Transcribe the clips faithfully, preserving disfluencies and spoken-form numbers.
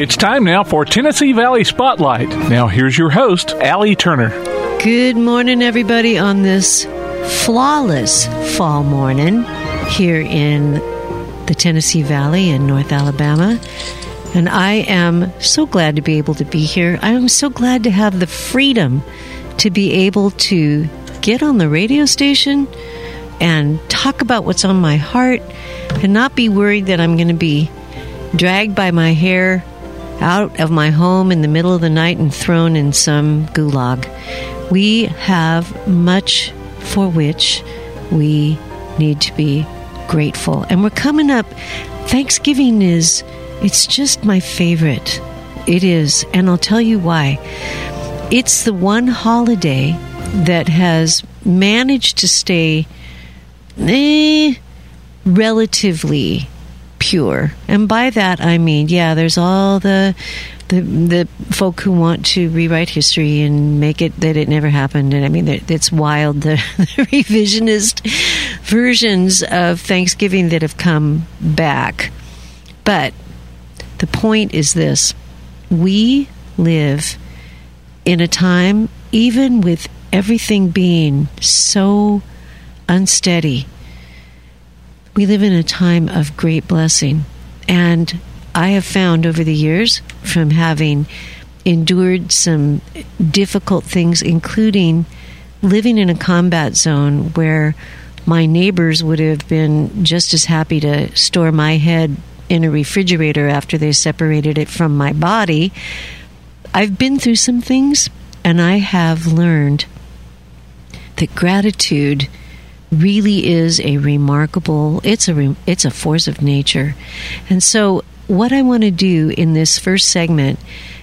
It's time now for Tennessee Valley Spotlight. Now here's your host, Allie Turner. Good morning, everybody, on this flawless fall morning here in the Tennessee Valley in North Alabama. And I am so glad to be able to be here. I am so glad to have the freedom to be able to get on the radio station and talk about what's on my heart and not be worried that I'm going to be dragged by my hair out of my home in the middle of the night and thrown in some gulag. We have much for which we need to be grateful. And we're coming up. Thanksgiving is, it's just my favorite. It is. And I'll tell you why. It's the one holiday that has managed to stay eh, relatively pure. And by that I mean, yeah, there's all the, the the folk who want to rewrite history and make it that it never happened. And I mean, it's wild, the, the revisionist versions of Thanksgiving that have come back. But the point is this: we live in a time, even with everything being so unsteady, we live in a time of great blessing. And I have found over the years, from having endured some difficult things, including living in a combat zone where my neighbors would have been just as happy to store my head in a refrigerator after they separated it from my body. I've been through some things, and I have learned that gratitude really is a remarkable, it's a it's a force of nature. And so what I want to do in this first segment,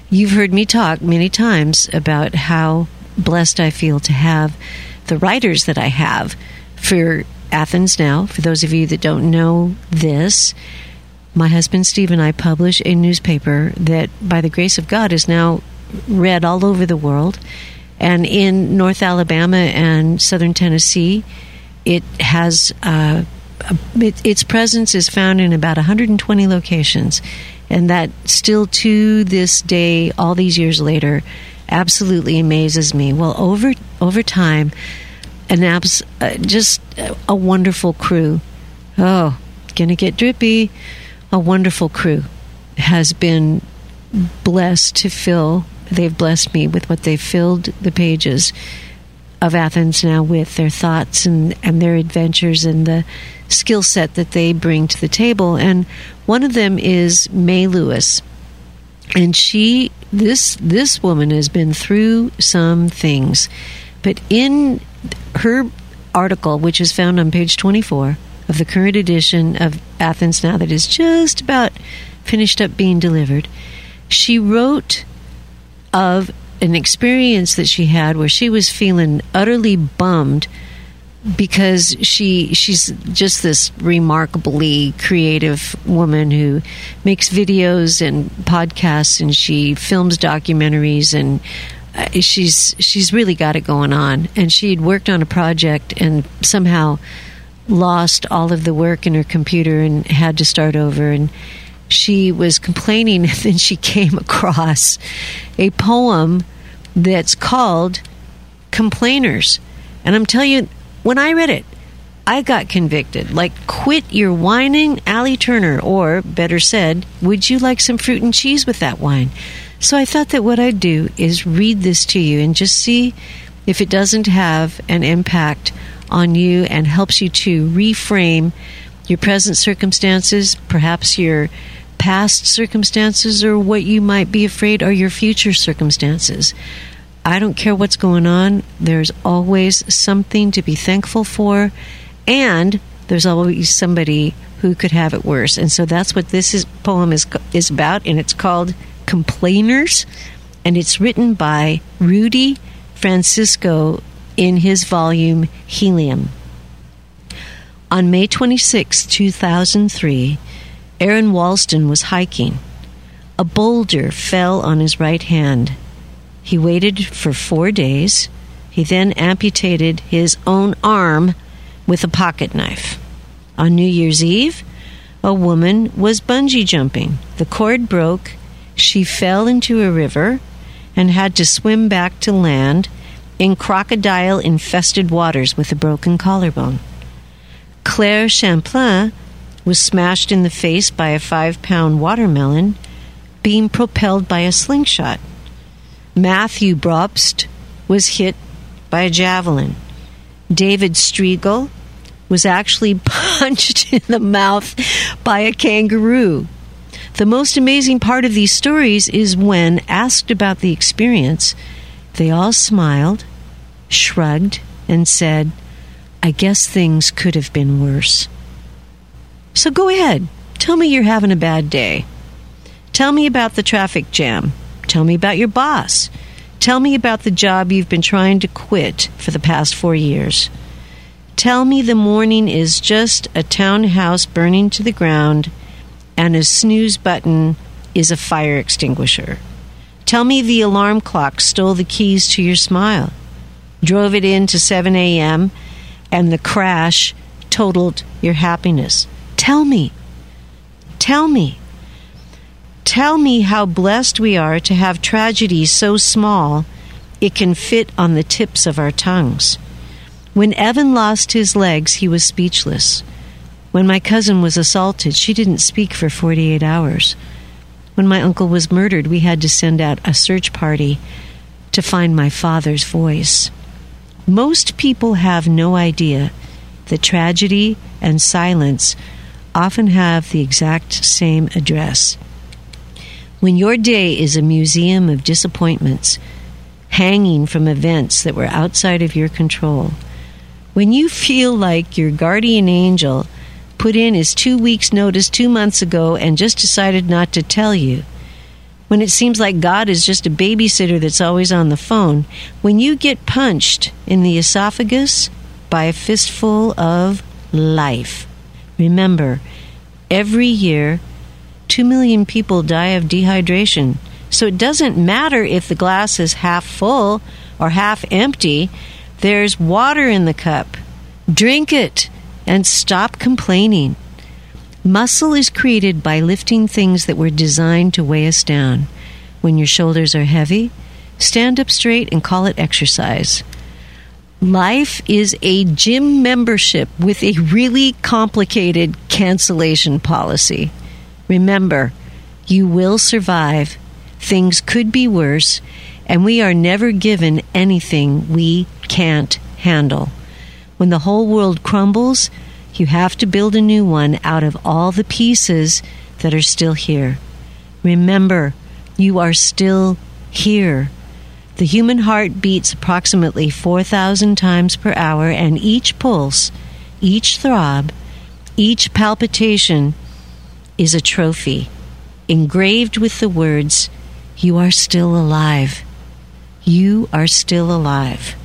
you've heard me talk many times about how blessed I feel to have the writers that I have for Athens Now. For those of you that don't know this, my husband Steve and I publish a newspaper that, by the grace of God, is now read all over the world. And in North Alabama and Southern Tennessee, It has, uh, it, its presence is found in about one hundred twenty locations, and that still to this day, all these years later, absolutely amazes me. Well, over over time, an abs, uh, just a wonderful crew. Oh, gonna get drippy. A wonderful crew has been blessed to fill. They've blessed me with what they filled the pages of Athens Now with, their thoughts and, and their adventures and the skill set that they bring to the table. And one of them is Mae Lewis. And she, this this woman has been through some things. But in her article, which is found on page twenty-four of the current edition of Athens Now that is just about finished up being delivered, she wrote of an experience that she had where she was feeling utterly bummed because she she's just this remarkably creative woman who makes videos and podcasts, and she films documentaries, and she's she's really got it going on. And she'd worked on a project and somehow lost all of the work in her computer and had to start over. And she was complaining, and then she came across a poem that's called Complainers. And I'm telling you, when I read it, I got convicted. Like, quit your whining, Allie Turner, or better said, would you like some fruit and cheese with that wine? So I thought that what I'd do is read this to you and just see if it doesn't have an impact on you and helps you to reframe your present circumstances, perhaps your past circumstances, or what you might be afraid are your future circumstances. I don't care what's going on. There's always something to be thankful for, and there's always somebody who could have it worse. And so that's what this is, poem is, is about, and it's called Complainers, and it's written by Rudy Francisco in his volume Helium. On May twenty-sixth, two thousand three, Aaron Walston was hiking. A boulder fell on his right hand. He waited for four days. He then amputated his own arm with a pocket knife. On New Year's Eve, a woman was bungee jumping. The cord broke, she fell into a river and had to swim back to land in crocodile-infested waters with a broken collarbone. Claire Champlain was smashed in the face by a five-pound watermelon being propelled by a slingshot. Matthew Brobst was hit by a javelin. David Striegel was actually punched in the mouth by a kangaroo. The most amazing part of these stories is when asked about the experience, they all smiled, shrugged, and said, "I guess things could have been worse." So go ahead. Tell me you're having a bad day. Tell me about the traffic jam. Tell me about your boss. Tell me about the job you've been trying to quit for the past four years. Tell me the morning is just a townhouse burning to the ground and a snooze button is a fire extinguisher. Tell me the alarm clock stole the keys to your smile, drove it in to seven a.m., and the crash totaled your happiness. Tell me. Tell me. Tell me how blessed we are to have tragedies so small it can fit on the tips of our tongues. When Evan lost his legs, he was speechless. When my cousin was assaulted, she didn't speak for forty-eight hours. When my uncle was murdered, we had to send out a search party to find my father's voice. Most people have no idea that tragedy and silence often have the exact same address. When your day is a museum of disappointments, hanging from events that were outside of your control, when you feel like your guardian angel put in his two weeks' notice two months ago and just decided not to tell you, when it seems like God is just a babysitter that's always on the phone, when you get punched in the esophagus by a fistful of life. Remember, every year, two million people die of dehydration. So it doesn't matter if the glass is half full or half empty. There's water in the cup. Drink it and stop complaining. Muscle is created by lifting things that were designed to weigh us down. When your shoulders are heavy, stand up straight and call it exercise. Life is a gym membership with a really complicated cancellation policy. Remember, you will survive. Things could be worse, and we are never given anything we can't handle. When the whole world crumbles, you have to build a new one out of all the pieces that are still here. Remember, you are still here. The human heart beats approximately four thousand times per hour, and each pulse, each throb, each palpitation is a trophy, engraved with the words, "You are still alive. You are still alive."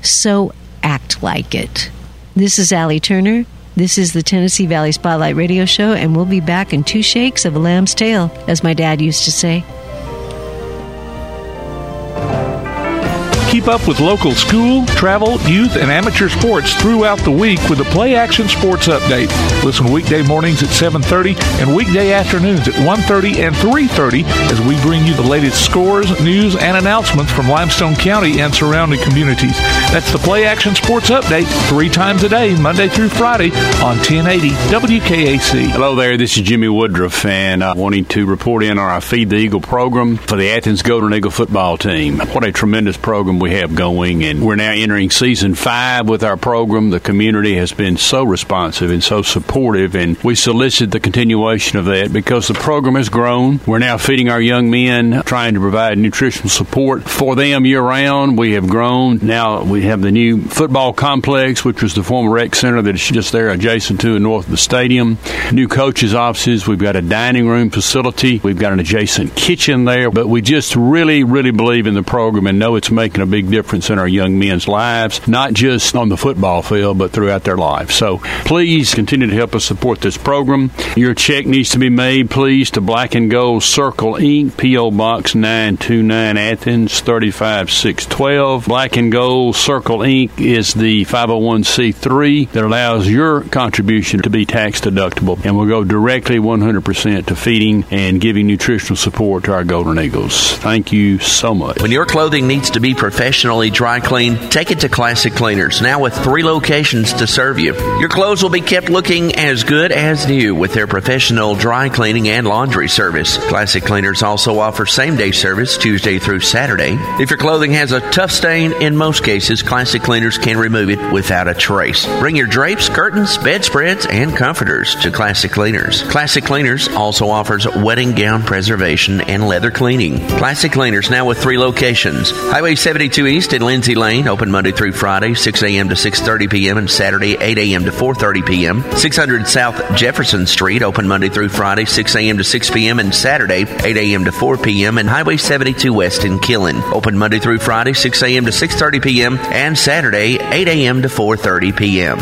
So act like it. This is Allie Turner. This is the Tennessee Valley Spotlight Radio Show, and we'll be back in two shakes of a lamb's tail, as my dad used to say. Keep up with local school, travel, youth, and amateur sports throughout the week with the Play Action Sports Update. Listen weekday mornings at seven thirty and weekday afternoons at one thirty and three thirty as we bring you the latest scores, news, and announcements from Limestone County and surrounding communities. That's the Play Action Sports Update three times a day, Monday through Friday on ten eighty W K A C. Hello there, this is Jimmy Woodruff, and I'm wanting to report in on our Feed the Eagle program for the Athens Golden Eagle football team. What a tremendous program we have going, and we're now entering season five with our program. The community has been so responsive and so supportive, and we solicit the continuation of that because the program has grown. We're now feeding our young men, trying to provide nutritional support for them year-round. We have grown. Now we have the new football complex, which was the former rec center that is just there adjacent to and north of the stadium. New coaches' offices. We've got a dining room facility. We've got an adjacent kitchen there, but we just really, really believe in the program and know it's making a big big difference in our young men's lives, not just on the football field, but throughout their lives. So please continue to help us support this program. Your check needs to be made, please, to Black and Gold Circle, Incorporated, P O. Box nine two nine, Athens, three five six one two. Black and Gold Circle, Incorporated is the five oh one c three that allows your contribution to be tax deductible and will go directly one hundred percent to feeding and giving nutritional support to our Golden Eagles. Thank you so much. When your clothing needs to be professionally dry cleaned, take it to Classic Cleaners, now with three locations to serve you. Your clothes will be kept looking as good as new with their professional dry cleaning and laundry service. Classic Cleaners also offer same-day service Tuesday through Saturday. If your clothing has a tough stain, in most cases, Classic Cleaners can remove it without a trace. Bring your drapes, curtains, bedspreads, and comforters to Classic Cleaners. Classic Cleaners also offers wedding gown preservation and leather cleaning. Classic Cleaners now with three locations. Highway seventy-two East in Lindsay Lane, open Monday through Friday, six a.m. to six thirty p.m. and Saturday, eight a.m. to four thirty p.m. six hundred South Jefferson Street, open Monday through Friday, six a.m. to six p.m. and Saturday, eight a.m. to four p.m. and Highway seventy-two West in Killen, open Monday through Friday, six a.m. to six thirty p.m. and Saturday, eight a.m. to four thirty p.m.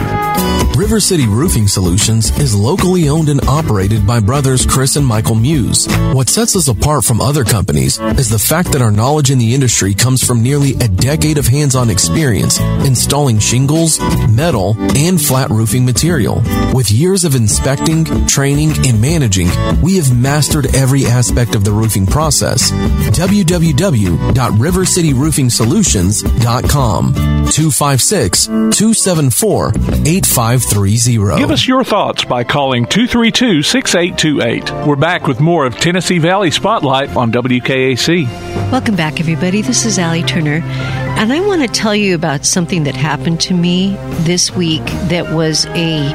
River City Roofing Solutions is locally owned and operated by brothers Chris and Michael Muse. What sets us apart from other companies is the fact that our knowledge in the industry comes from nearly a decade of hands-on experience installing shingles, metal, and flat roofing material. With years of inspecting, training, and managing, we have mastered every aspect of the roofing process. w w w dot river city roofing solutions dot com two five six, two seven four, eight five three zero. Give us your thoughts by calling two three two, six eight two eight. We're back with more of Tennessee Valley Spotlight on W K A C. Welcome back, everybody. This is Allie Turner, and I want to tell you about something that happened to me this week that was a,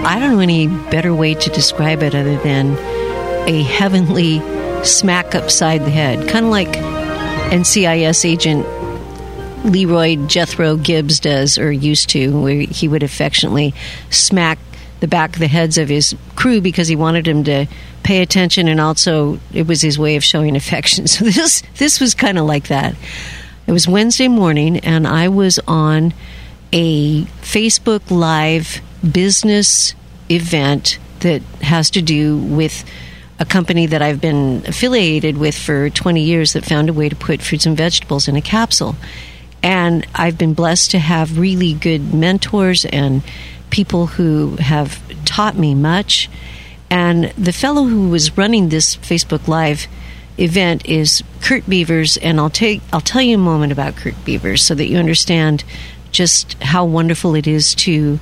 I don't know any better way to describe it other than a heavenly smack upside the head, kind of like N C I S agent Leroy Jethro Gibbs does, or used to, where he would affectionately smack the back of the heads of his crew because he wanted him to pay attention, and also it was his way of showing affection. So this this was kind of like that. It was Wednesday morning, and I was on a Facebook Live business event that has to do with a company that I've been affiliated with for twenty years that found a way to put fruits and vegetables in a capsule. And I've been blessed to have really good mentors and people who have taught me much. And the fellow who was running this Facebook Live event is Kurt Beavers, and I'll take I'll tell you a moment about Kurt Beavers so that you understand just how wonderful it is to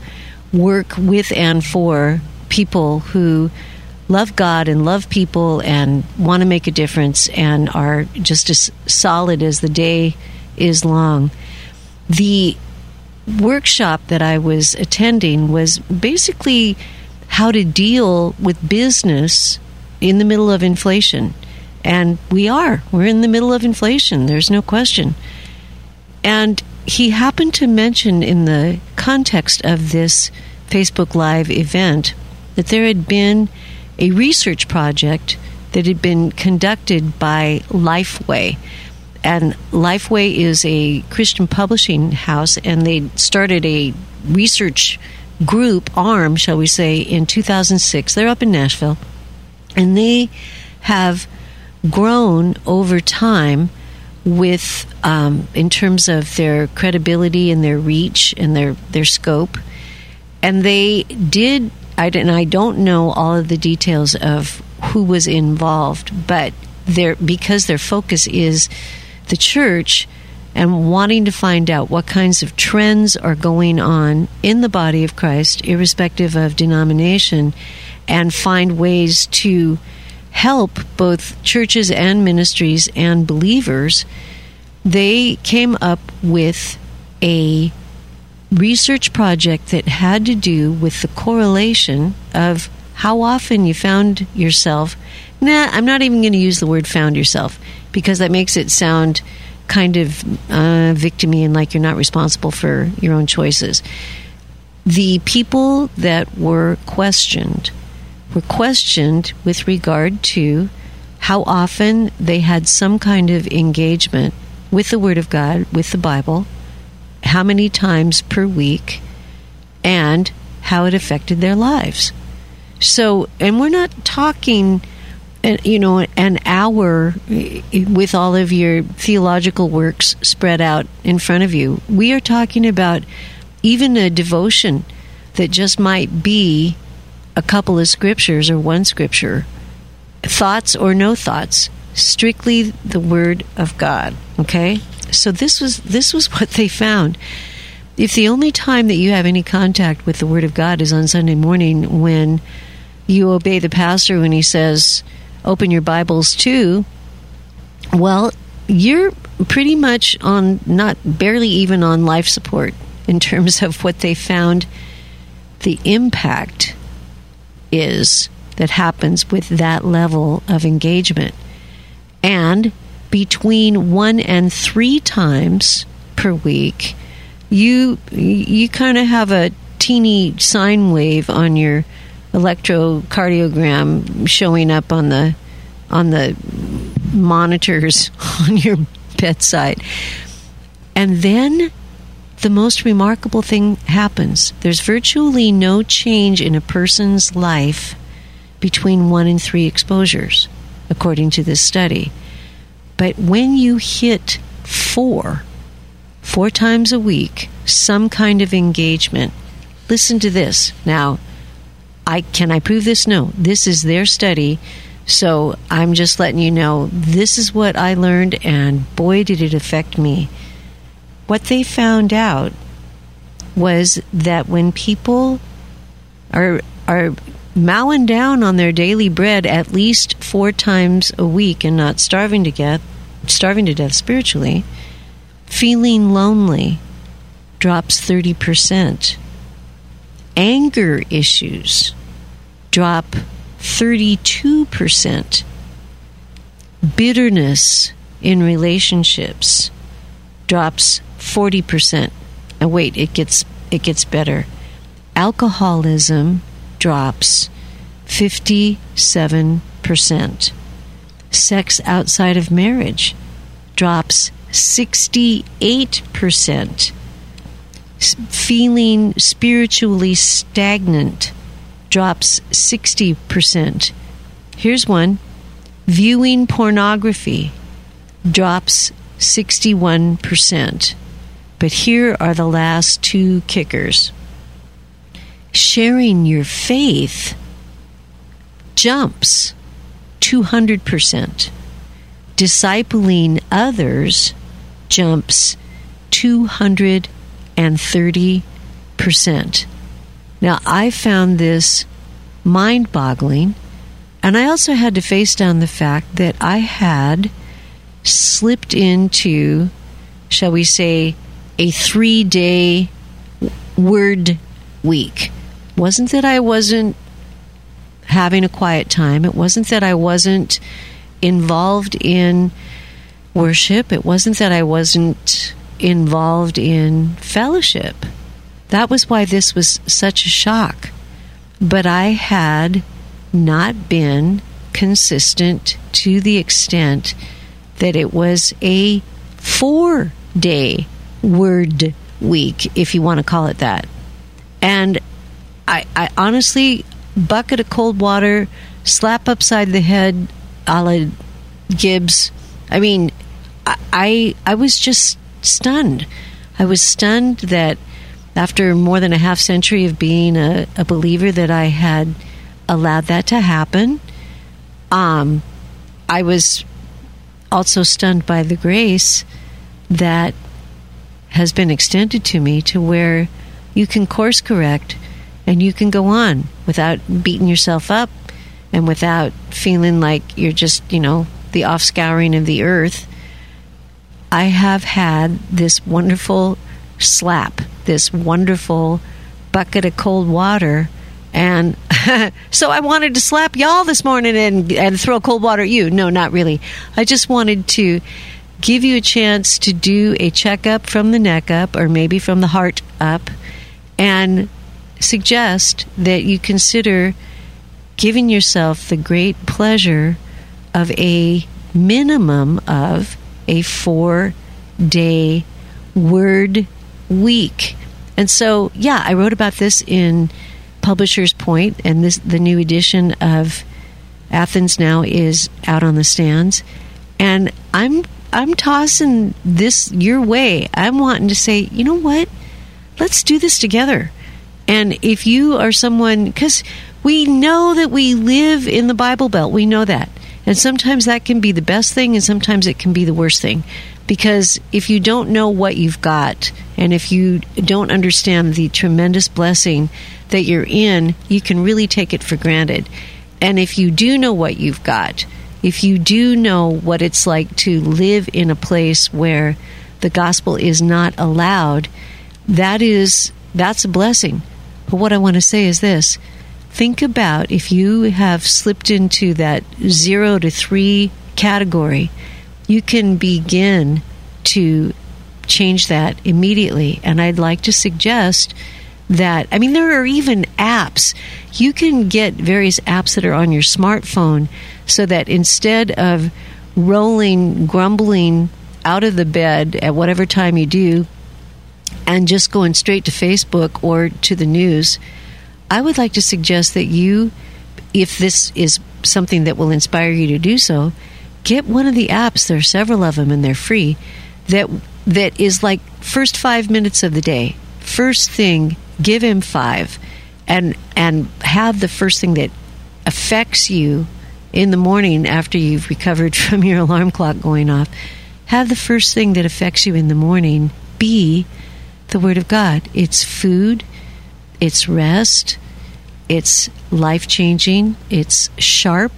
work with and for people who love God and love people and want to make a difference and are just as solid as the day is long. The workshop that I was attending was basically how to deal with business in the middle of inflation. And we are. We're in the middle of inflation. There's no question. And he happened to mention in the context of this Facebook Live event that there had been a research project that had been conducted by Lifeway. And Lifeway is a Christian publishing house, and they started a research group, ARM, shall we say, in two thousand six. They're up in Nashville. And they have grown over time with, um, in terms of their credibility and their reach and their, their scope. And they did, I and I don't know all of the details of who was involved, but they're, because their focus is the church and wanting to find out what kinds of trends are going on in the body of Christ, irrespective of denomination, and find ways to help both churches and ministries and believers, they came up with a research project that had to do with the correlation of how often you found yourself. Nah, I'm not even going to use the word found yourself, because that makes it sound kind of uh, victim-y and like you're not responsible for your own choices. The people that were questioned were questioned with regard to how often they had some kind of engagement with the Word of God, with the Bible, how many times per week, and how it affected their lives. So, and we're not talking, you know, an hour with all of your theological works spread out in front of you. We are talking about even a devotion that just might be a couple of scriptures or one scripture, thoughts or no thoughts, strictly the Word of God, okay? So this was this was what they found. If the only time that you have any contact with the Word of God is on Sunday morning when you obey the pastor when he says, open your Bibles to, well, you're pretty much on, not barely even on life support in terms of what they found the impact is that happens with that level of engagement. And between one and three times per week, you you kind of have a teeny sine wave on your electrocardiogram showing up on the on the monitors on your bedside. And then the most remarkable thing happens. There's virtually no change in a person's life between one and three exposures, according to this study. But when you hit four, four times a week, some kind of engagement, listen to this. Now, I can I prove this? No. This is their study, so I'm just letting you know this is what I learned, and boy, did it affect me. What they found out was that when people are are mowing down on their daily bread at least four times a week and not starving to death, starving to death spiritually, feeling lonely drops thirty percent. Anger issues drop thirty-two percent. Bitterness in relationships drops forty percent. And wait, it gets it gets better. Alcoholism drops fifty-seven percent. Sex outside of marriage drops sixty-eight percent. Feeling spiritually stagnant drops sixty percent. Here's one. Viewing pornography drops sixty-one percent. But here are the last two kickers. Sharing your faith jumps two hundred percent. Discipling others jumps two hundred thirty percent. Now, I found this mind-boggling, and I also had to face down the fact that I had slipped into, shall we say, a three-day word week. It wasn't that I wasn't having a quiet time. It wasn't that I wasn't involved in worship. It wasn't that I wasn't involved in fellowship. That was why this was such a shock. But I had not been consistent to the extent that it was a four-day word week, if you want to call it that. And I, I honestly, bucket of cold water, slap upside the head, a la Gibbs. I mean, I, I I was just stunned. I was stunned that after more than a half century of being a, a believer, that I had allowed that to happen. Um, I was also stunned by the grace that has been extended to me to where you can course correct and you can go on without beating yourself up and without feeling like you're just, you know, the off-scouring of the earth. I have had this wonderful slap, this wonderful bucket of cold water, and so I wanted to slap y'all this morning and, and throw cold water at you. No, not really. I just wanted to give you a chance to do a checkup from the neck up, or maybe from the heart up, and suggest that you consider giving yourself the great pleasure of a minimum of a four Day Word Week. And so, yeah, I wrote about this in Publisher's Point, and this the new edition of Athens Now is out on the stands. And I'm I'm tossing this your way. I'm wanting to say, you know what? Let's do this together. And if you are someone, because we know that we live in the Bible Belt, we know that. And sometimes that can be the best thing, and sometimes it can be the worst thing. Because if you don't know what you've got, and if you don't understand the tremendous blessing that you're in, you can really take it for granted. And if you do know what you've got, if you do know what it's like to live in a place where the gospel is not allowed, that is, that's a blessing. But what I want to say is this. Think about if you have slipped into that zero to three category, you can begin to change that immediately. And I'd like to suggest that, I mean, there are even apps. You can get various apps that are on your smartphone so that instead of rolling, grumbling out of the bed at whatever time you do and just going straight to Facebook or to the news, I would like to suggest that you, if this is something that will inspire you to do so, get one of the apps, there are several of them and they're free, that that is like first five minutes of the day. First thing, give him five, and and have the first thing that affects you in the morning after you've recovered from your alarm clock going off. Have the first thing that affects you in the morning be the Word of God. It's food, it's rest, it's life-changing, it's sharp,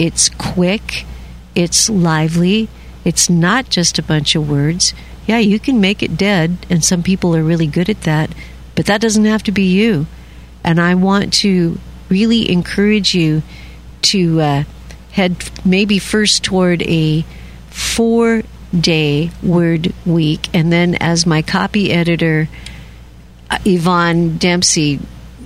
it's quick, it's lively, it's not just a bunch of words. Yeah, you can make it dead, and some people are really good at that, but that doesn't have to be you. And I want to really encourage you to uh, head maybe first toward a four-day word week, and then as my copy editor, Yvonne Dempsey,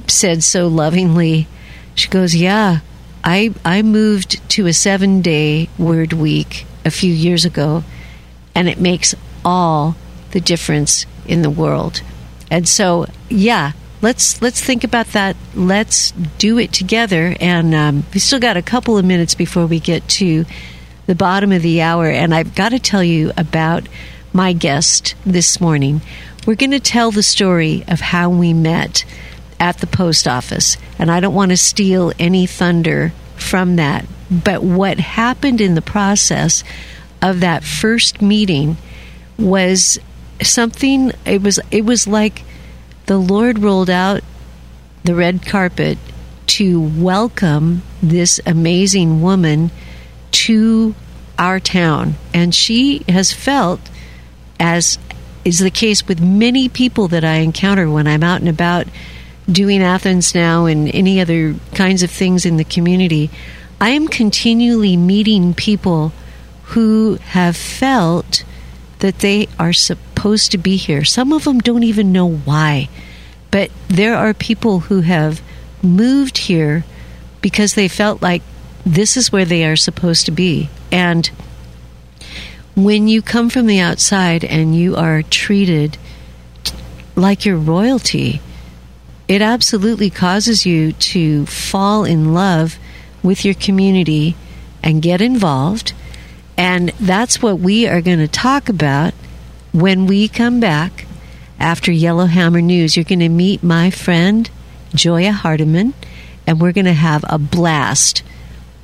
said so lovingly, she goes, yeah, I, I moved to a seven-day word week a few years ago, and it makes all the difference in the world. And so, yeah, let's let's think about that. Let's do it together. And um, we still got a couple of minutes before we get to the bottom of the hour. And I've got to tell you about my guest this morning. We're going to tell the story of how we met at the post office. And I don't want to steal any thunder from that. But what happened in the process of that first meeting was something, it was it was like the Lord rolled out the red carpet to welcome this amazing woman to our town. And she has felt, as is the case with many people that I encounter when I'm out and about doing Athens Now and any other kinds of things in the community, I am continually meeting people who have felt that they are supposed to be here. Some of them don't even know why, but there are people who have moved here because they felt like this is where they are supposed to be. And when you come from the outside and you are treated like you're royalty, it absolutely causes you to fall in love with your community and get involved. And that's what we are going to talk about when we come back after Yellowhammer News. You're going to meet my friend, Joya Hardiman, and we're going to have a blast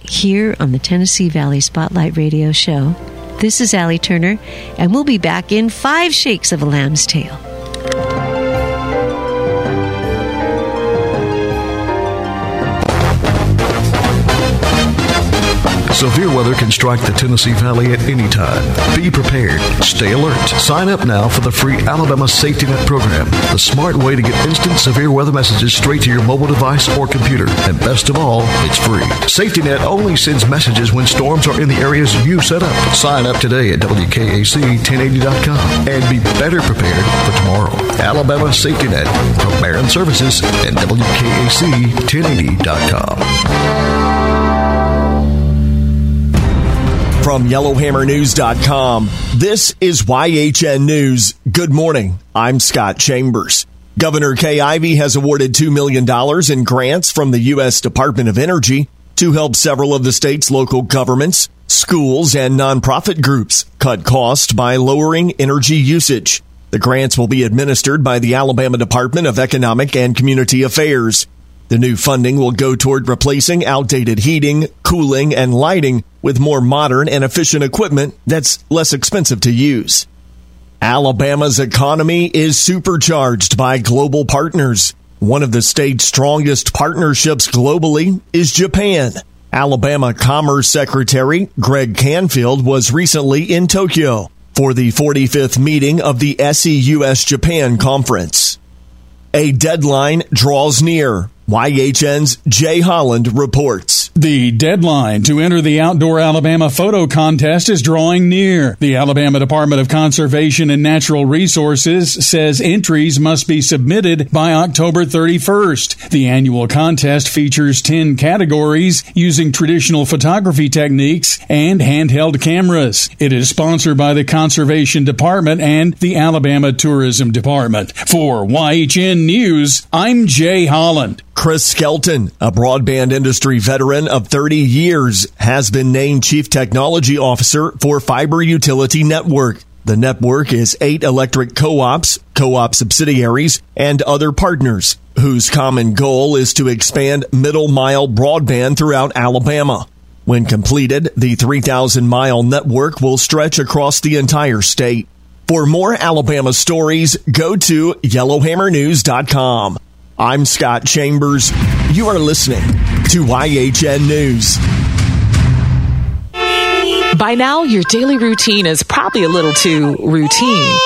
here on the Tennessee Valley Spotlight Radio Show. This is Allie Turner, and we'll be back in five shakes of a lamb's tail. Severe weather can strike the Tennessee Valley at any time. Be prepared. Stay alert. Sign up now for the free Alabama Safety Net program, the smart way to get instant severe weather messages straight to your mobile device or computer. And best of all, it's free. Safety Net only sends messages when storms are in the areas you set up. Sign up today at W K A C ten eighty dot com and be better prepared for tomorrow. Alabama Safety Net from Marion Services and W K A C ten eighty dot com. From Yellow Hammer News dot com, this is Y H N News. Good morning. I'm Scott Chambers. Governor Kay Ivey has awarded two million dollars in grants from the U S. Department of Energy to help several of the state's local governments, schools, and nonprofit groups cut costs by lowering energy usage. The grants will be administered by the Alabama Department of Economic and Community Affairs. The new funding will go toward replacing outdated heating, cooling, and lighting with more modern and efficient equipment that's less expensive to use. Alabama's economy is supercharged by global partners. One of the state's strongest partnerships globally is Japan. Alabama Commerce Secretary Greg Canfield was recently in Tokyo for the forty-fifth meeting of the S E U S Japan Conference. A deadline draws near. Y H N's Jay Holland reports. The deadline to enter the Outdoor Alabama Photo Contest is drawing near. The Alabama Department of Conservation and Natural Resources says entries must be submitted by October thirty-first. The annual contest features ten categories using traditional photography techniques and handheld cameras. It is sponsored by the Conservation Department and the Alabama Tourism Department. For Y H N News, I'm Jay Holland. Chris Skelton, a broadband industry veteran of thirty years, has been named Chief Technology Officer for Fiber Utility Network. The network is eight electric co-ops, co-op subsidiaries, and other partners, whose common goal is to expand middle-mile broadband throughout Alabama. When completed, the three thousand mile network will stretch across the entire state. For more Alabama stories, go to Yellow Hammer News dot com. I'm Scott Chambers. You are listening to Y H N News. By now, your daily routine is probably a little too routine.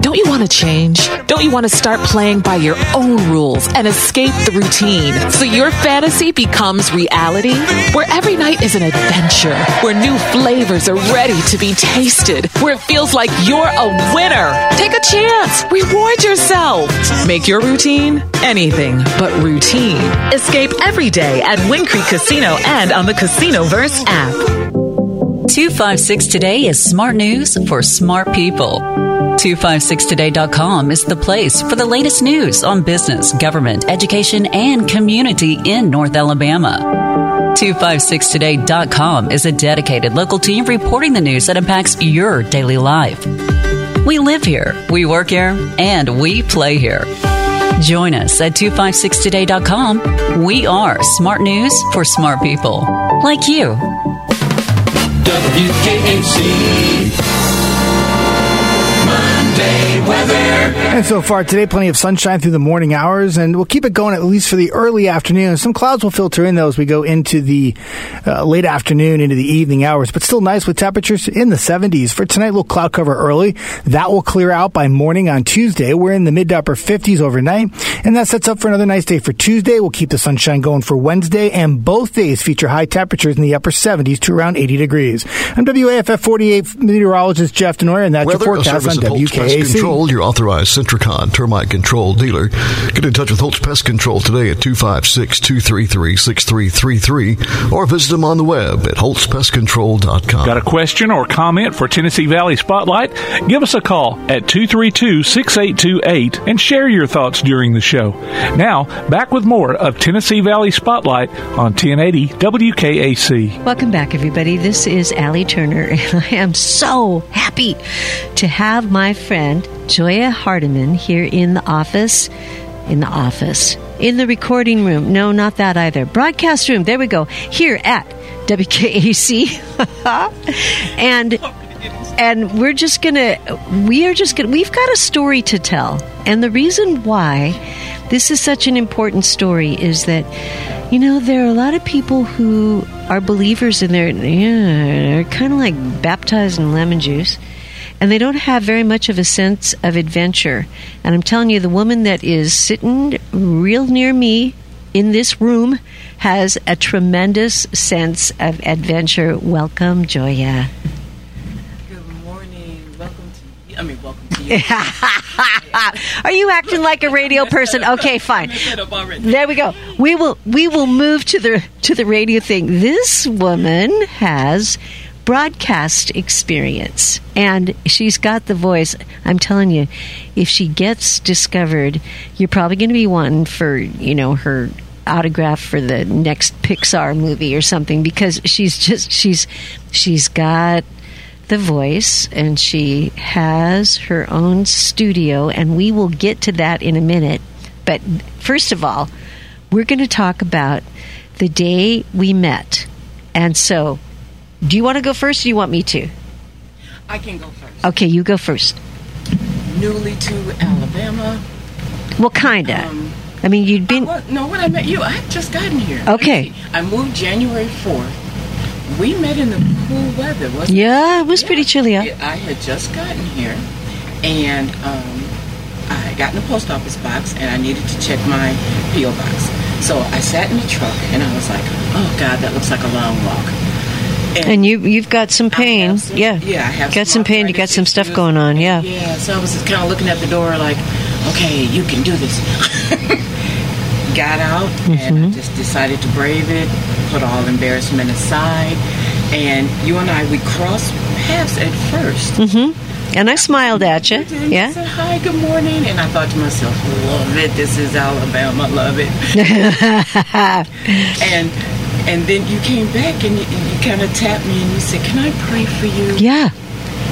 Don't you want to change? Don't you want to start playing by your own rules and escape the routine so your fantasy becomes reality? Where every night is an adventure, where new flavors are ready to be tasted, where it feels like you're a winner. Take a chance. Reward yourself. Make your routine anything but routine. Escape every day at Wind Creek Casino and on the Casinoverse app. two five six Today is smart news for smart people. two five six today dot com is the place for the latest news on business, government, education, and community in North Alabama. two five six today dot com is a dedicated local team reporting the news that impacts your daily life. We live here, we work here, and we play here. Join us at two five six today dot com. We are smart news for smart people like you. W K A C Monday weather. And so far today, plenty of sunshine through the morning hours, and we'll keep it going at least for the early afternoon. Some clouds will filter in, though, as we go into the uh, late afternoon, into the evening hours, but still nice with temperatures in the seventies. For tonight, we'll cloud cover early. That will clear out by morning on Tuesday. We're in the mid to upper fifties overnight, and that sets up for another nice day for Tuesday. We'll keep the sunshine going for Wednesday, and both days feature high temperatures in the upper seventies to around eighty degrees. I'm W A F F forty-eight meteorologist Jeff Denoyer, and that's your forecast on W K A C. Control, your authorized Centricon termite control dealer. Get in touch with Holtz Pest Control today at two five six, two three three, six three three three or visit them on the web at holtz pest control dot com. Got a question or comment for Tennessee Valley Spotlight? Give us a call at two three two, six eight two eight and share your thoughts during the show. Now, back with more of Tennessee Valley Spotlight on ten eighty W K A C. Welcome back, everybody. This is Allie Turner, and I am so happy to have my friend Joya Hardiman here in the office, in the office, in the recording room. No, not that either. Broadcast room. There we go. Here at W K A C. and and we're just going to, we are just going to, we've got a story to tell. And the reason why this is such an important story is that, you know, there are a lot of people who are believers in their, yeah, they're kind of like baptized in lemon juice. And they don't have very much of a sense of adventure. And I'm telling you, the woman that is sitting real near me in this room has a tremendous sense of adventure. Welcome, Joya. Good morning. Welcome to you. I mean, welcome to you. Are you acting like a radio person? Okay, fine. There we go. We will we will move to the to the radio thing. This woman has broadcast experience. And she's got the voice. I'm telling you, if she gets discovered, you're probably going to be wanting for, you know, her autograph for the next Pixar movie or something, because she's just, she's she's got the voice, and she has her own studio, and we will get to that in a minute. But first of all, we're going to talk about the day we met. And so, do you want to go first, or do you want me to? I can go first. Okay, you go first. Newly to Alabama. Well, kind of. Um, I mean, you'd been... I, well, no, when I met you, I had just gotten here. Okay. I moved January fourth. We met in the cool weather, wasn't it? Yeah, it was yeah. pretty chilly out. I had just gotten here, and um, I got in the post office box, and I needed to check my P O box. So I sat in the truck, and I was like, oh, God, that looks like a long walk. And, and you, you've got some pain. Some, yeah. Yeah, I have got some, some pain. You got some stuff going on, yeah. Yeah, so I was just kind of looking at the door like, okay, you can do this. Got out, mm-hmm. and I just decided to brave it, put all embarrassment aside. And you and I, we crossed paths at first. Mm-hmm. And I smiled at you. And yeah. I said, hi, good morning. And I thought to myself, love it. This is Alabama. Love it. and... And then you came back and you, you kind of tapped me and you said, can I pray for you? Yeah.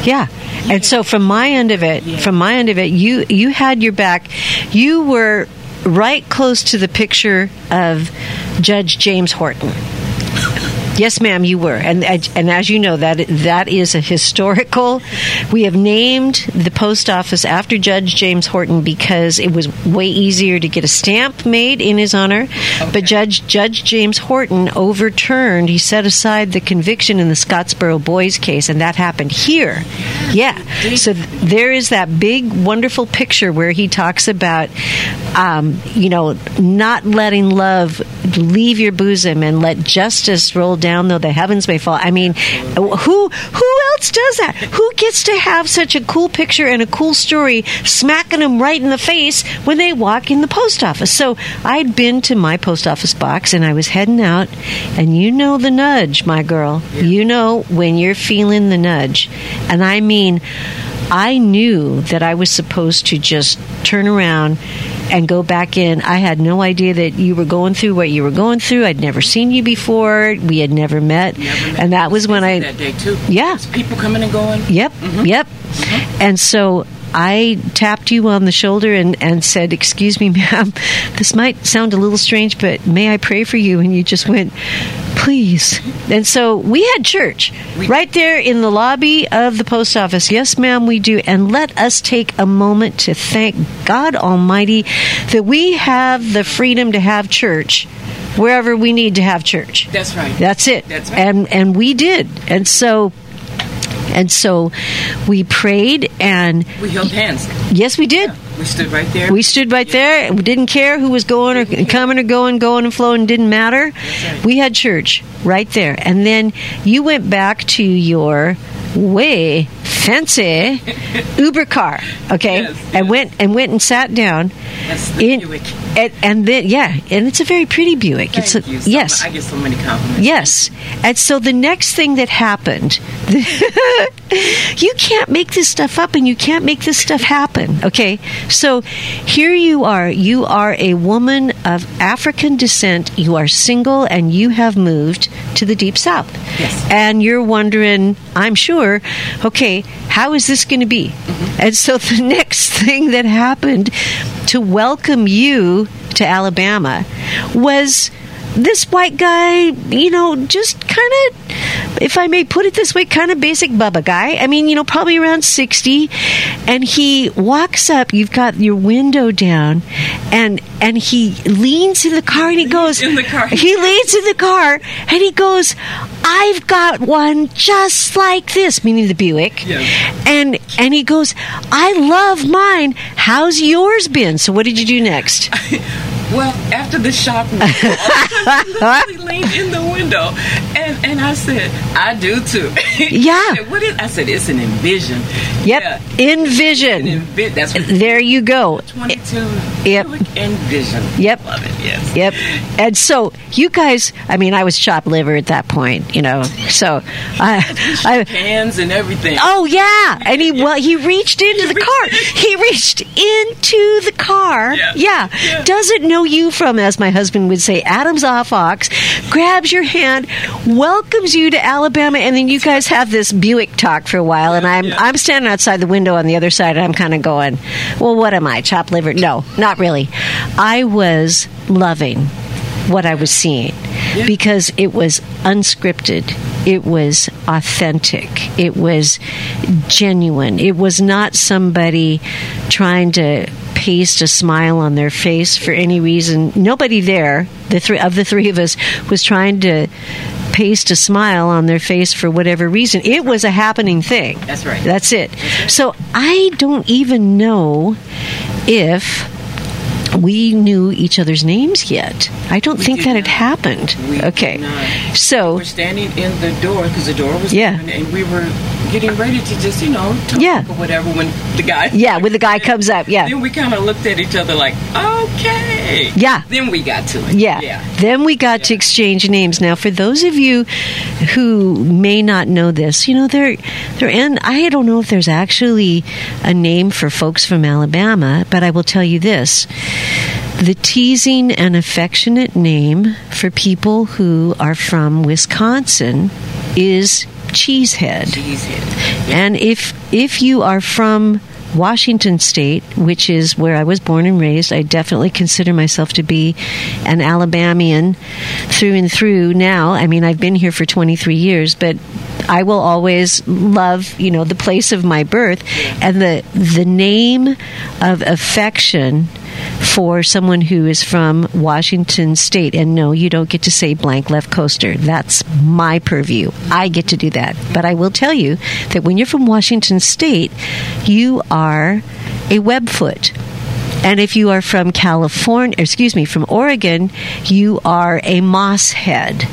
Yeah. yeah. And so from my end of it, yeah. from my end of it, you, you had your back. You were right close to the picture of Judge James Horton. Yes, ma'am, you were. And and as you know, that that is a historical. We have named the post office after Judge James Horton because it was way easier to get a stamp made in his honor. Okay. But Judge Judge James Horton overturned, he set aside the conviction in the Scottsboro Boys case, and that happened here. Yeah. So there is that big, wonderful picture where he talks about, um, you know, not letting love leave your bosom and let justice roll down though the heavens may fall. I mean, who who else does that? Who gets to have such a cool picture and a cool story smacking them right in the face when they walk in the post office? So I'd been to my post office box and I was heading out, and you know the nudge, my girl. Yeah. You know when you're feeling the nudge. And I mean, I knew that I was supposed to just turn around and go back in. I had no idea that you were going through what you were going through. I'd never seen you before. We had never met. Never met. And that was when I... That day, too. Yeah. There's people coming and going. Yep. Mm-hmm. Yep. Mm-hmm. And so... I tapped you on the shoulder and, and said, excuse me, ma'am, this might sound a little strange, but may I pray for you? And you just went, please. And so we had church we- right there in the lobby of the post office. Yes, ma'am, we do. And let us take a moment to thank God Almighty that we have the freedom to have church wherever we need to have church. That's right. That's it. That's right. And, and we did. And so... And so we prayed and... We held hands. Yes, we did. Yeah. We stood right there. We stood right yeah. there. We didn't care who was going or coming or going, going and flowing. Didn't matter. That's right. We had church right there. And then you went back to your way fancy Uber car, okay, yes, yes. and went and went and sat down. That's the in, Buick. And, and then, yeah, and it's a very pretty Buick. Thank it's a, you. So yes, much, I get so many compliments. Yes, and so the next thing that happened, you can't make this stuff up, and you can't make this stuff happen. Okay, so here you are. You are a woman of African descent. You are single, and you have moved to the Deep South. Yes, and you're wondering, I'm sure, okay, how is this going to be? Mm-hmm. And so the next thing that happened to welcome you to Alabama was this white guy, you know, just kind of, if I may put it this way, kind of basic bubba guy. I mean, you know, probably around sixty. And he walks up. You've got your window down. And and he leans in the car and he goes, in the car. He leans in the car and he goes, I've got one just like this, meaning the Buick. Yes. And and he goes, I love mine. How's yours been? So what did you do next? Well, after the shock, I leaned in the window, and, and I said, I do too. Yeah. I said, what is, I said, it's an Envision. Yep. Yeah. Envision. Envi- that's what there you go. twenty-two. Yep. Envision. Yep. Love it, yes. Yep. And so you guys, I mean, I was chopped liver at that point, you know. So I, I hands and everything. Oh yeah. And he yeah. well he reached into he the reached car. In. He reached into the car. Yeah. Yeah. yeah. Doesn't know you from, as my husband would say, Adam's off ox, grabs your hand, welcomes you to Alabama, and then you guys have this Buick talk for a while, and I'm yeah. I'm standing outside the window on the other side, and I'm kind of going, well, what am I, chopped liver? No, not really. I was loving what I was seeing yeah. because it was unscripted. It was authentic. It was genuine. It was not somebody trying to paste a smile on their face for any reason. Nobody there, the three of the three of us, was trying to paste a smile on their face for whatever reason. It was a happening thing. That's right. That's it. That's right. So I don't even know if we knew each other's names yet. I don't we think that not. had happened. We okay. So we were standing in the door because the door was yeah. open, and we were getting ready to just, you know, talk yeah. or whatever when the guy... Yeah, when the guy and comes up, yeah. Then we kind of looked at each other like, okay. Yeah. Then we got to it. Yeah. yeah. Then we got yeah. to exchange names. Now, for those of you who may not know this, you know, there, there, and I don't know if there's actually a name for folks from Alabama, but I will tell you this. The teasing and affectionate name for people who are from Wisconsin is Cheesehead. Cheesehead. Yeah. And if if you are from Washington State, which is where I was born and raised, I definitely consider myself to be an Alabamian through and through now. I mean, I've been here for twenty-three years, but I will always love, you know, the place of my birth. Yeah. And the the name of affection for someone who is from Washington State. And no, you don't get to say blank left coaster. That's my purview. I get to do that. But I will tell you that when you're from Washington State, you are a webfoot. And if you are from California, excuse me, from Oregon, you are a mosshead.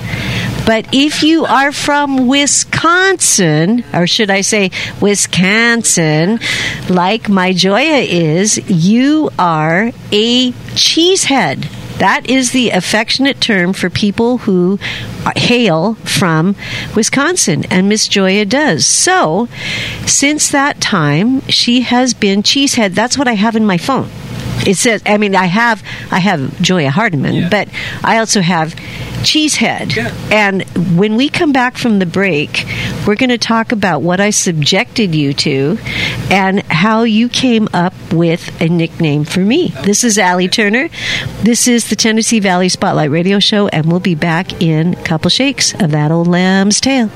But if you are from Wisconsin, or should I say Wisconsin, like my Joya is, you are a cheesehead. That is the affectionate term for people who hail from Wisconsin, and Miss Joya does. So, since that time, she has been cheesehead. That's what I have in my phone. It says, I mean, I have I have Joya Hardiman, yeah. but I also have Cheesehead. Yeah. And when we come back from the break, we're going to talk about what I subjected you to and how you came up with a nickname for me. This is Allie Turner. This is the Tennessee Valley Spotlight Radio Show, and we'll be back in a couple shakes of that old lamb's tail.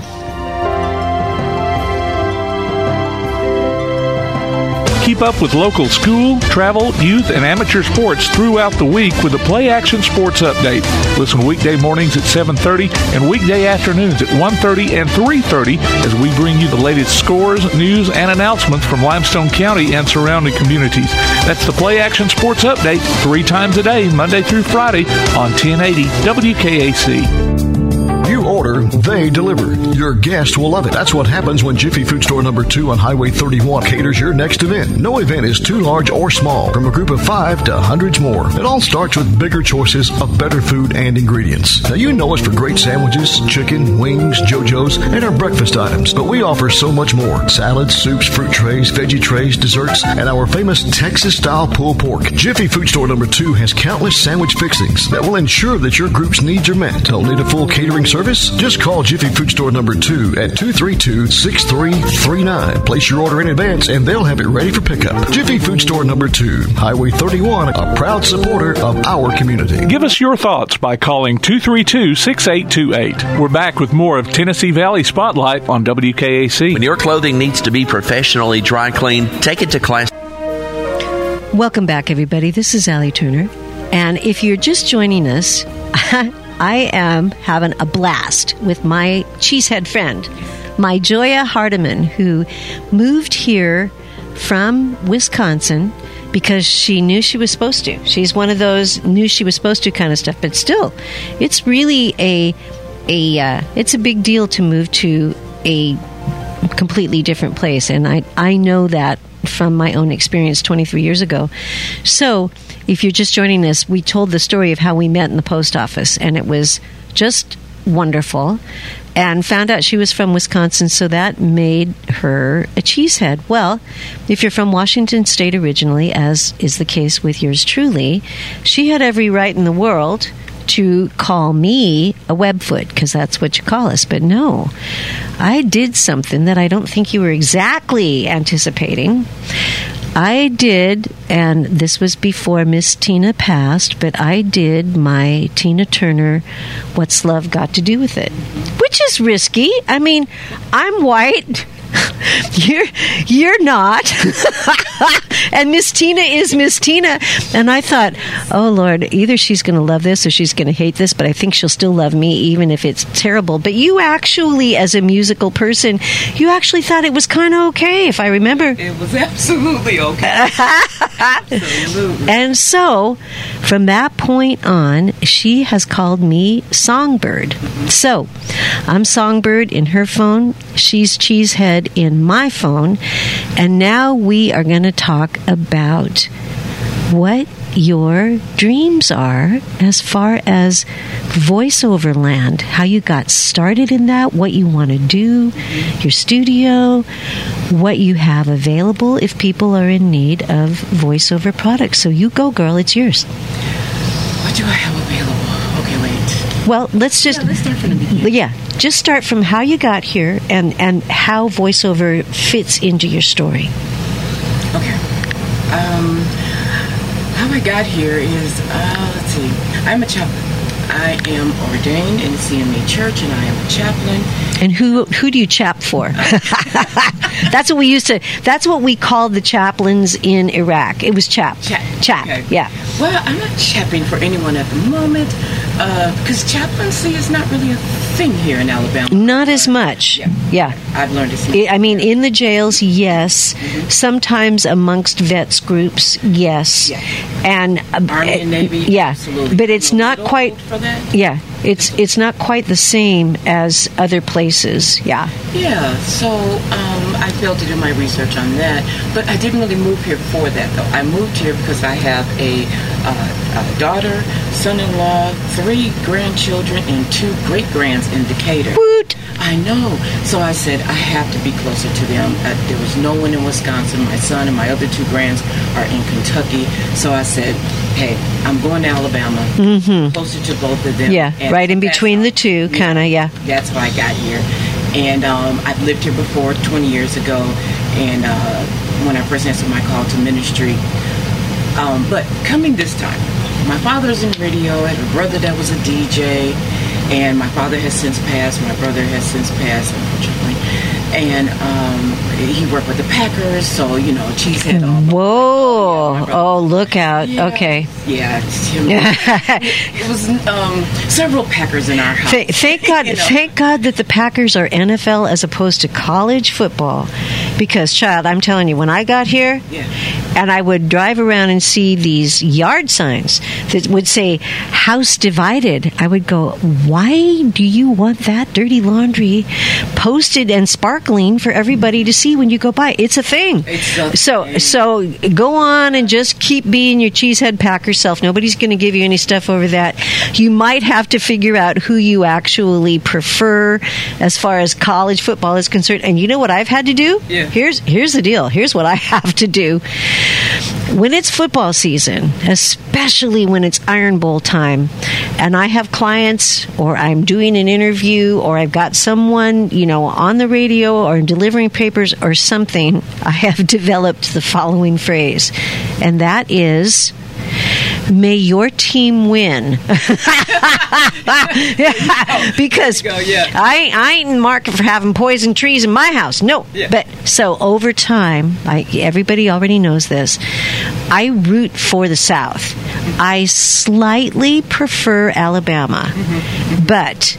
Keep up with local school, travel, youth, and amateur sports throughout the week with the Play Action Sports Update. Listen weekday mornings at seven thirty and weekday afternoons at one thirty and three thirty as we bring you the latest scores, news, and announcements from Limestone County and surrounding communities. That's the Play Action Sports Update three times a day, Monday through Friday on ten eighty W K A C. You order, they deliver. Your guests will love it. That's what happens when Jiffy Food Store Number Two on Highway thirty-one caters your next event. No event is too large or small, from a group of five to hundreds more. It all starts with bigger choices of better food and ingredients. Now, you know us for great sandwiches, chicken, wings, JoJo's, and our breakfast items, but we offer so much more. Salads, soups, fruit trays, veggie trays, desserts, and our famous Texas-style pulled pork. Jiffy Food Store Number Two has countless sandwich fixings that will ensure that your group's needs are met. Don't need a full catering service. Just call Jiffy Food Store Number two at two three two, six three three nine. Place your order in advance and they'll have it ready for pickup. Jiffy Food Store Number two, Highway thirty-one, a proud supporter of our community. Give us your thoughts by calling two three two, six eight two eight. We're back with more of Tennessee Valley Spotlight on W K A C. When your clothing needs to be professionally dry cleaned, take it to Class. Welcome back, everybody. This is Allie Turner. And if you're just joining us, I am having a blast with my cheesehead friend, my Joya Hardiman, who moved here from Wisconsin because she knew she was supposed to. She's one of those knew she was supposed to kind of stuff, but still, it's really a a uh, it's a big deal to move to a completely different place. And I, I know that from my own experience twenty-three years ago. So if you're just joining us, we told the story of how we met in the post office, and it was just wonderful, and found out she was from Wisconsin, so that made her a cheesehead. Well, if you're from Washington State originally, as is the case with yours truly, she had every right in the world to call me a webfoot, because that's what you call us. But no, I did something that I don't think you were exactly anticipating. I did, and this was before Miss Tina passed, but I did my Tina Turner, What's Love Got to Do with It? Which is risky. I mean, I'm white. You're you're not. And Miss Tina is Miss Tina. And I thought, oh, Lord, either she's going to love this or she's going to hate this, but I think she'll still love me, even if it's terrible. But you actually, as a musical person, you actually thought it was kind of okay, if I remember. It was absolutely okay. Absolutely. And so, from that point on, she has called me Songbird. Mm-hmm. So, I'm Songbird in her phone. She's Cheesehead in my phone, and now we are going to talk about what your dreams are as far as voiceover land, how you got started in that, what you want to do, your studio, what you have available if people are in need of voiceover products. So you go, girl, it's yours. What do I have available? Okay, wait. Well, let's just... Yeah, let's start from the beginning. Yeah. Just start from how you got here and, and how voiceover fits into your story. Okay. Um, how I got here is, uh, let's see, I'm a chaplain. I am ordained in the C M E Church, and I am a chaplain. And who who do you chap for? That's what we used to, that's what we called the chaplains in Iraq. It was chap. Chap. Chap, okay. Yeah. Well, I'm not chapping for anyone at the moment, because uh, chaplaincy is not really a thing here in Alabama. Not as much. Yeah. Yeah. I've learned it's not. I mean, in the jails, yes. Mm-hmm. Sometimes amongst vets groups, yes. Yeah. And uh, Army and Navy, yeah. Absolutely. But it's not quite... That? Yeah, it's it's not quite the same as other places, yeah. Yeah, so um, I failed to do my research on that, but I didn't really move here for that, though. I moved here because I have a, uh, a daughter, son-in-law, three grandchildren, and two great-grands in Decatur. Woot! I know. So I said, I have to be closer to them. I, there was no one in Wisconsin. My son and my other two grands are in Kentucky. So I said, hey, I'm going to Alabama, mm-hmm. closer to both of them. Yeah, and right in between the two, kind of, yeah. That's why I got here. And um, I've lived here before twenty years ago, and uh, when I first answered my call to ministry. Um, but coming this time, my father's in radio, I had a brother that was a D J, and my father has since passed. My brother has since passed, unfortunately. And um, he worked with the Packers, so, you know, cheesehead all Whoa. Yeah, oh, look out. Yeah. Okay. Yeah. It was um, several Packers in our house. Thank, thank God you know? Thank God that the Packers are N F L as opposed to college football. Because, child, I'm telling you, when I got here, yeah. and I would drive around and see these yard signs that would say, house divided, I would go, why do you want that dirty laundry posted and sparkling for everybody to see when you go by? It's a thing. It's a so, thing. So go on and just keep being your cheesehead Packer self. Nobody's going to give you any stuff over that. You might have to figure out who you actually prefer as far as college football is concerned. And you know what I've had to do? Yeah. Here's here's the deal. Here's what I have to do. When it's football season, especially when it's Iron Bowl time, and I have clients, or I'm doing an interview, or I've got someone, you know, on the radio or delivering papers or something, I have developed the following phrase, and that is... May your team win. Because go, yeah. I, I ain't in the market for having poison trees in my house. No. Yeah. But so over time, I, everybody already knows this, I root for the South. Mm-hmm. I slightly prefer Alabama. Mm-hmm. But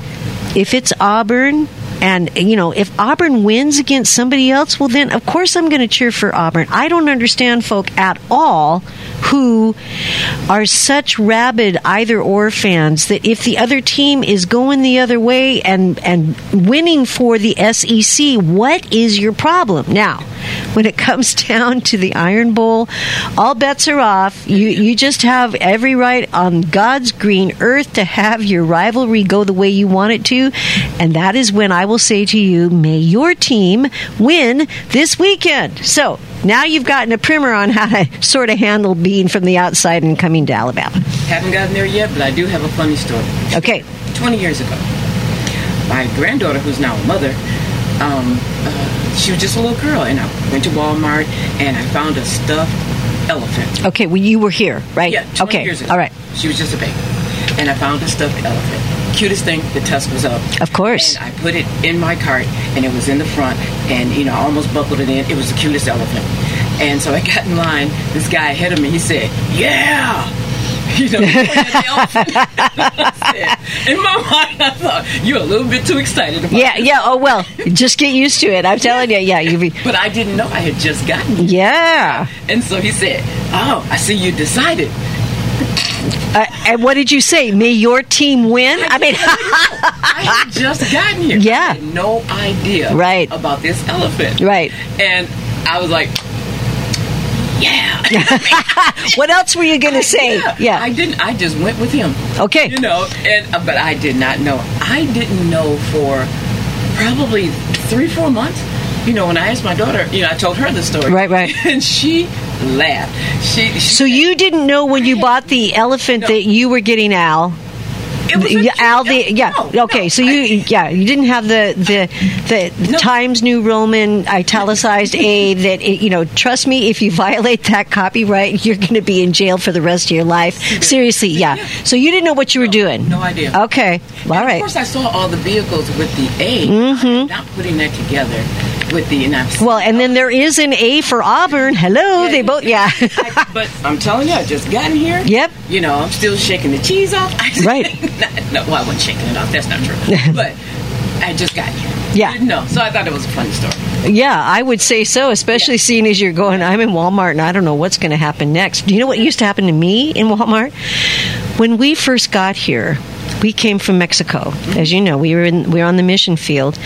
if it's Auburn... And, you know, if Auburn wins against somebody else, well, then, of course, I'm going to cheer for Auburn. I don't understand folk at all who are such rabid either-or fans that if the other team is going the other way and, and winning for the S E C, what is your problem? Now, when it comes down to the Iron Bowl, all bets are off. You, you just have every right on God's green earth to have your rivalry go the way you want it to, and that is when I will say to you, may your team win this weekend. So now you've gotten a primer on how to sort of handle being from the outside and coming to Alabama. Haven't gotten there yet, but I do have a funny story. Okay. twenty years ago, my granddaughter, who's now a mother, um, uh, she was just a little girl, and I went to Walmart, and I found a stuffed elephant. Okay, well, you were here, right? Yeah, twenty okay. years ago. All right. She was just a baby, and I found a stuffed elephant. Cutest thing, the tusk was up. Of course. And I put it in my cart, and it was in the front, and, you know, I almost buckled it in. It was the cutest elephant. And so I got in line. This guy ahead of me, he said, yeah! You know, the elephant. I said, in my mind, I thought, you're a little bit too excited about yeah, it. Yeah, yeah, oh, well, just get used to it. I'm telling you, yeah. You'll be. But I didn't know I had just gotten it. Yeah. And so he said, oh, I see you decided. Uh, and what did you say? May your team win? I, I mean, I had just gotten here. Yeah. I had no idea right. about this elephant. Right. And I was like, yeah. What else were you going to say? Yeah, yeah. I didn't. I just went with him. Okay. You know, and uh, but I did not know. I didn't know for probably three, four months. You know, when I asked my daughter, you know, I told her the story. Right, right. And she laughed. She. she so you didn't know when you bought the elephant no. that you were getting Al. It was a, Al the yeah. No, okay, no, so you I, yeah you didn't have the the, the no. Times New Roman italicized A that it, you know. Trust me, if you violate that copyright, you're going to be in jail for the rest of your life. Seriously, yeah. yeah. So you didn't know what you were no, doing. No idea. Okay, well, all right. Of course, I saw all the vehicles with the A. Mm-hmm. Not putting that together. With the and well, and then there is an A for Auburn. Hello, yeah, they both, yeah. I, but I'm telling you, I just got in here. Yep. You know, I'm still shaking the cheese off. I just, right. Not, no, well, I wasn't shaking it off. That's not true. But I just got here. Yeah. I didn't know, so I thought it was a funny story. Yeah, I would say so, especially yeah. seeing as you're going, I'm in Walmart, and I don't know what's going to happen next. Do you know what used to happen to me in Walmart? When we first got here, we came from Mexico. As you know, we were in, we were on the mission field.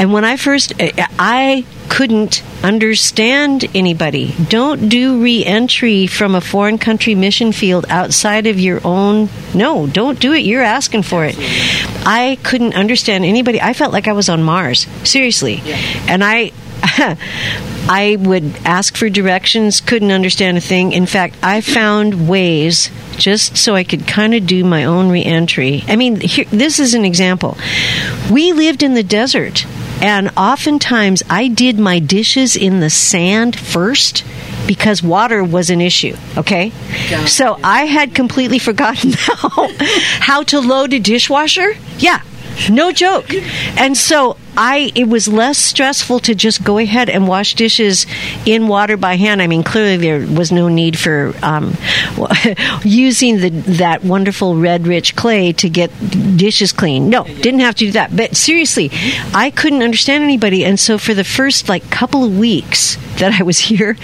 And when I first, I couldn't understand anybody. Don't do re-entry from a foreign country mission field outside of your own. No, don't do it. You're asking for it. Absolutely. I couldn't understand anybody. I felt like I was on Mars. Seriously. Yeah. And I... I would ask for directions, couldn't understand a thing. In fact, I found ways just so I could kind of do my own reentry. I mean, here, this is an example. We lived in the desert, and oftentimes I did my dishes in the sand first because water was an issue, okay? Got so it. I had completely forgotten how, how to load a dishwasher. Yeah. No joke. And so I, it was less stressful to just go ahead and wash dishes in water by hand. I mean, clearly there was no need for um, using the, that wonderful red rich clay to get dishes clean. No, didn't have to do that. But seriously, I couldn't understand anybody. And so for the first like couple of weeks that I was here,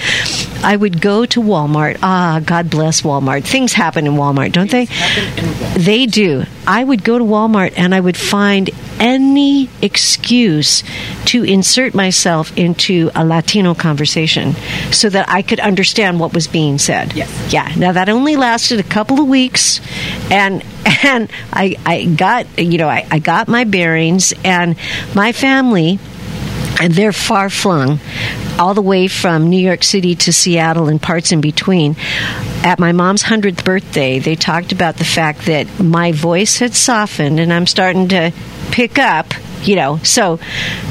I would go to Walmart. Ah, God bless Walmart. Things happen in Walmart, don't they? They do. I would go to Walmart and I would find any excuse to insert myself into a Latino conversation so that I could understand what was being said. Yes. Yeah. Now, that only lasted a couple of weeks, and and I, I got, you know, I, I got my bearings, and my family... And they're far-flung, all the way from New York City to Seattle and parts in between. At my mom's hundredth birthday, they talked about the fact that my voice had softened, and I'm starting to pick up, you know, so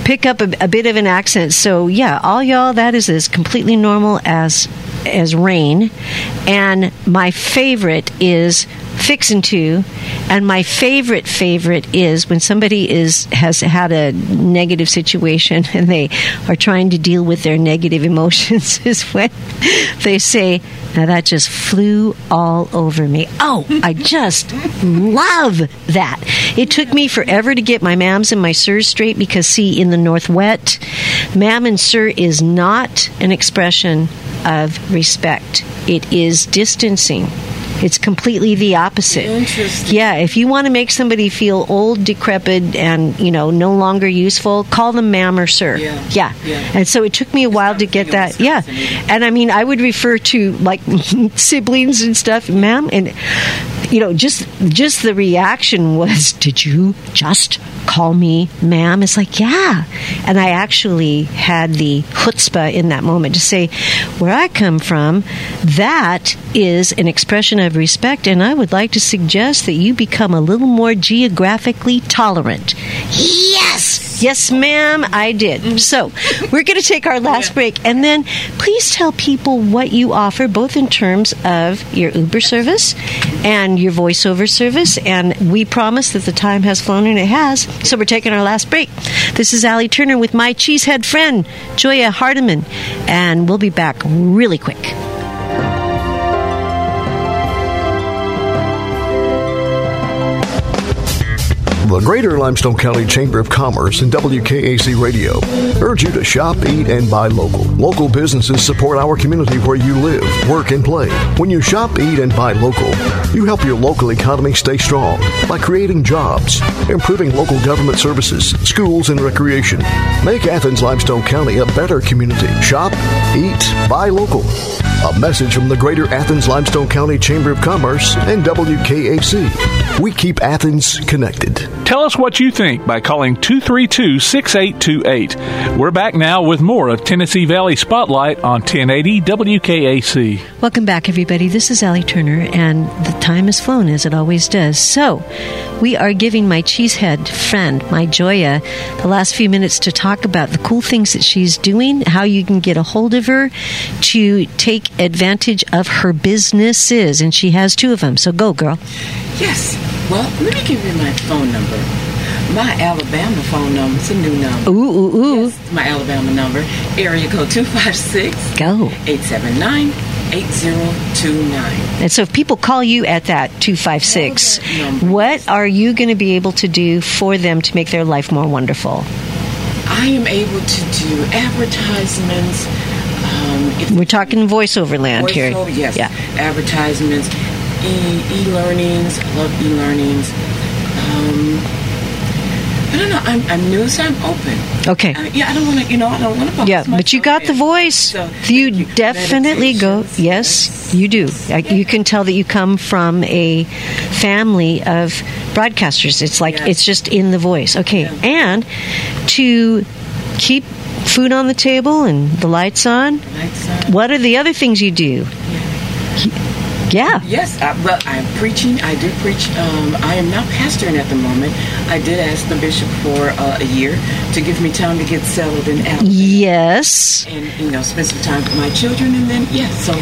pick up a, a bit of an accent. So, yeah, all y'all, that is as completely normal as as rain. And my favorite is... fixin' to. And my favorite, favorite is when somebody is has had a negative situation and they are trying to deal with their negative emotions is when they say, now that just flew all over me. Oh, I just love that. It took me forever to get my mams and my sirs straight because, see, in the North Wet, mam and sir is not an expression of respect. It is distancing. It's completely the opposite. Interesting. Yeah, if you want to make somebody feel old, decrepit, and, you know, no longer useful, call them ma'am or sir. Yeah. Yeah. yeah. And so it took me a it's while to get that. Yeah. And, I mean, I would refer to, like, siblings and stuff, ma'am. And, you know, just just the reaction was, did you just call me ma'am? It's like, yeah. And I actually had the chutzpah in that moment to say, where I come from, that is an expression of respect, and I would like to suggest that you become a little more geographically tolerant. Yes! Yes, ma'am, I did. So, we're going to take our last yeah. break, and then please tell people what you offer, both in terms of your Uber service and your voiceover service, and we promise that the time has flown, and it has, so we're taking our last break. This is Allie Turner with my cheesehead friend, Joya Hardiman, and we'll be back really quick. The Greater Limestone County Chamber of Commerce and W K A C Radio urge you to shop, eat, and buy local. Local businesses support our community where you live, work, and play. When you shop, eat, and buy local, you help your local economy stay strong by creating jobs, improving local government services, schools, and recreation. Make Athens Limestone County a better community. Shop, eat, buy local. A message from the Greater Athens Limestone County Chamber of Commerce and W K A C. We keep Athens connected. Tell us what you think by calling two three two, six eight two eight. We're back now with more of Tennessee Valley Spotlight on ten eighty W K A C. Welcome back, everybody. This is Allie Turner, and the time has flown, as it always does. So, we are giving my cheesehead friend, my Joya, the last few minutes to talk about the cool things that she's doing, how you can get a hold of her to take advantage of her businesses, and she has two of them. So, go, girl. Yes. Well, let me give you my phone number. My Alabama phone number. It's a new number. Ooh, ooh, ooh. Yes, my Alabama number. Area code two five six. Go. eight seven nine, eight zero two nine. And so if people call you at that two five six, that what are you going to be able to do for them to make their life more wonderful? I am able to do advertisements. Um, We're talking voiceover land voiceover, here. Yes. Yeah. Advertisements. E- e-learnings, I love e-learnings. Um, I don't know. I'm, I'm new, so I'm open. Okay. I, yeah, I don't want to. You know, I don't want to. Yeah, but you got the voice. So, you, you definitely go. Yes, you do. Yeah. You can tell that you come from a family of broadcasters. It's like yeah. it's just in the voice. Okay, yeah. And to keep food on the table and the lights on. Lights on. What are the other things you do? Yeah. Yeah. Yes, I, well, I'm preaching. I do preach. Um, I am not pastoring at the moment. I did ask the bishop for uh, a year to give me time to get settled in Alabama. Yes. And, you know, spend some time with my children. And then, yeah, so.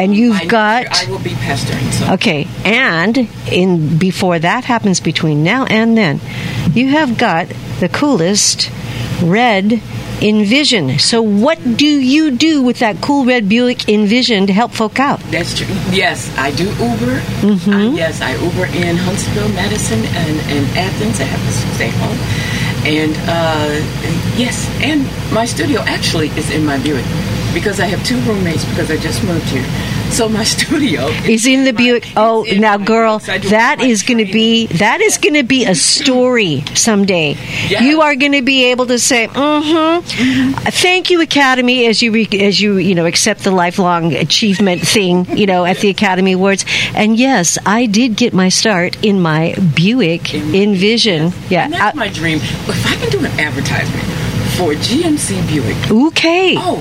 And you've I, got. I will be pastoring. So. Okay. And in before that happens, between now and then, you have got the coolest red Envision. So what do you do with that cool red Buick Envision to help folk out? That's true. Yes, I do Uber. Mm-hmm. I, yes, I Uber in Huntsville, Madison, and, and Athens. I have to stay home. And, uh, yes, and my studio actually is in my Buick because I have two roommates because I just moved here. So my studio is, is in the Buick. My, oh, now, girl, that is going to be that is going to be a story someday. Yeah. You are going to be able to say, "Uh-huh, mm-hmm. thank you, Academy," as you re- as you you know accept the lifelong achievement thing, you know, at the Academy Awards. And yes, I did get my start in my Buick in, Envision. Yes. Yeah, and that's I, my dream. If I can do an advertisement for G M C Buick, okay. Oh,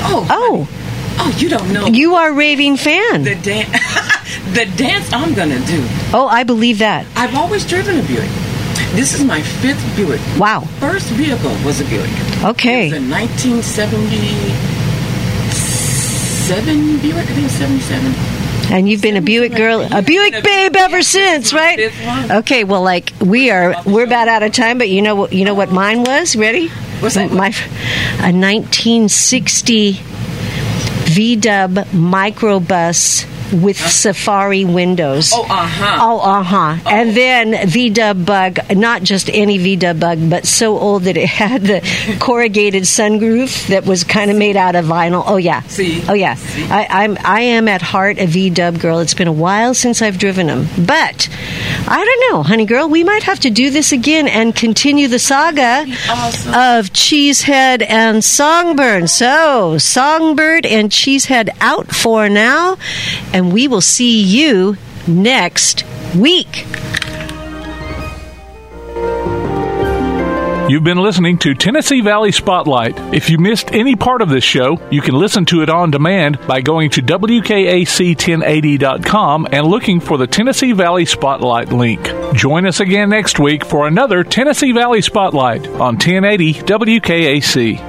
oh, oh. Honey. Oh, you don't know. You are a raving fan. The, dan- the dance I'm going to do. Oh, I believe that. I've always driven a Buick. This is my fifth Buick. Wow. First vehicle was a Buick. Okay. It was a nineteen seventy-seven Buick, I think it was seventy-seven. And you've been a Buick girl, a Buick babe ever since, right? Okay, well, like we are, we're about out of time, but you know what? You know what mine was? Ready? What's that? My a nineteen sixty V-Dub microbus with huh? safari windows. Oh, uh-huh. Oh, uh-huh. Oh. And then V-Dub bug, not just any V-Dub bug, but so old that it had the corrugated sunroof that was kind of made out of vinyl. Oh, yeah. See? Oh, yeah. See? I, I'm, I am at heart a V-Dub girl. It's been a while since I've driven them. But, I don't know, honey girl, we might have to do this again and continue the saga awesome. of Cheesehead and Songbird. So, Songbird and Cheesehead out for now. And we will see you next week. You've been listening to Tennessee Valley Spotlight. If you missed any part of this show, you can listen to it on demand by going to W K A C ten eighty dot com and looking for the Tennessee Valley Spotlight link. Join us again next week for another Tennessee Valley Spotlight on ten eighty W K A C.